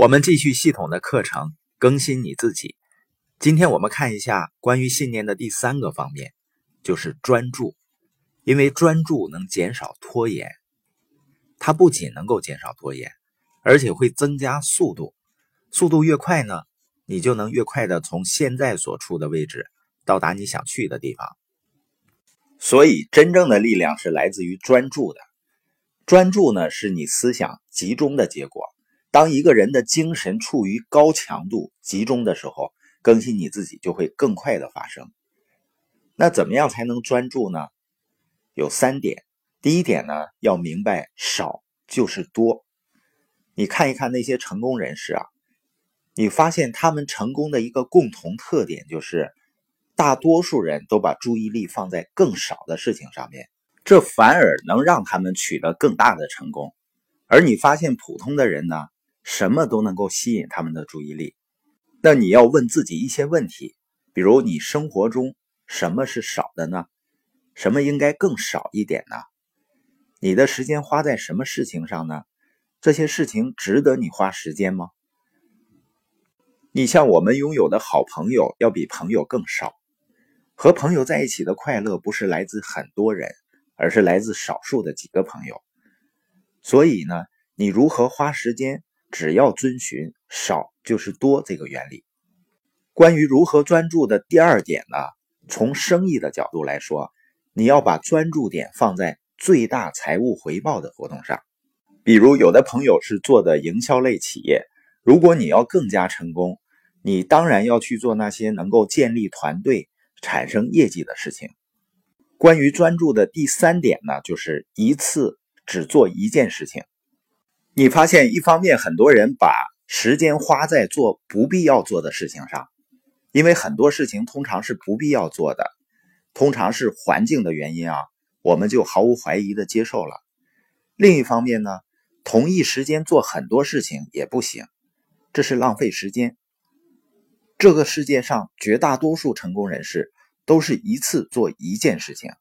我们继续系统的课程，更新你自己。今天我们看一下关于信念的第3个方面，就是专注。因为专注能减少拖延，它不仅能够减少拖延，而且会增加速度。速度越快呢，你就能越快的从现在所处的位置到达你想去的地方。所以真正的力量是来自于专注的。专注呢，是你思想集中的结果。当一个人的精神处于高强度集中的时候，更新你自己就会更快的发生。那怎么样才能专注呢？有3点。第一点呢，要明白少就是多。你看一看那些成功人士啊，你发现他们成功的一个共同特点就是，大多数人都把注意力放在更少的事情上面，这反而能让他们取得更大的成功。而你发现普通的人呢，什么都能够吸引他们的注意力。那你要问自己一些问题，比如你生活中什么是少的呢？什么应该更少一点呢？你的时间花在什么事情上呢？这些事情值得你花时间吗？你像我们拥有的好朋友要比朋友更少。和朋友在一起的快乐不是来自很多人，而是来自少数的几个朋友。所以呢，你如何花时间，只要遵循少就是多这个原理。关于如何专注的第2点呢，从生意的角度来说，你要把专注点放在最大财务回报的活动上。比如有的朋友是做的营销类企业，如果你要更加成功，你当然要去做那些能够建立团队、产生业绩的事情。关于专注的第3点呢，就是一次只做一件事情。你发现一方面很多人把时间花在做不必要做的事情上，因为很多事情通常是不必要做的，通常是环境的原因啊，我们就毫无怀疑的接受了。另一方面呢，同一时间做很多事情也不行，这是浪费时间。这个世界上绝大多数成功人士都是一次做一件事情。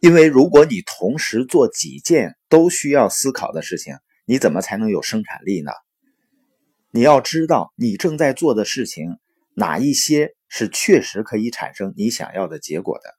因为如果你同时做几件都需要思考的事情，你怎么才能有生产力呢？你要知道你正在做的事情，哪一些是确实可以产生你想要的结果的。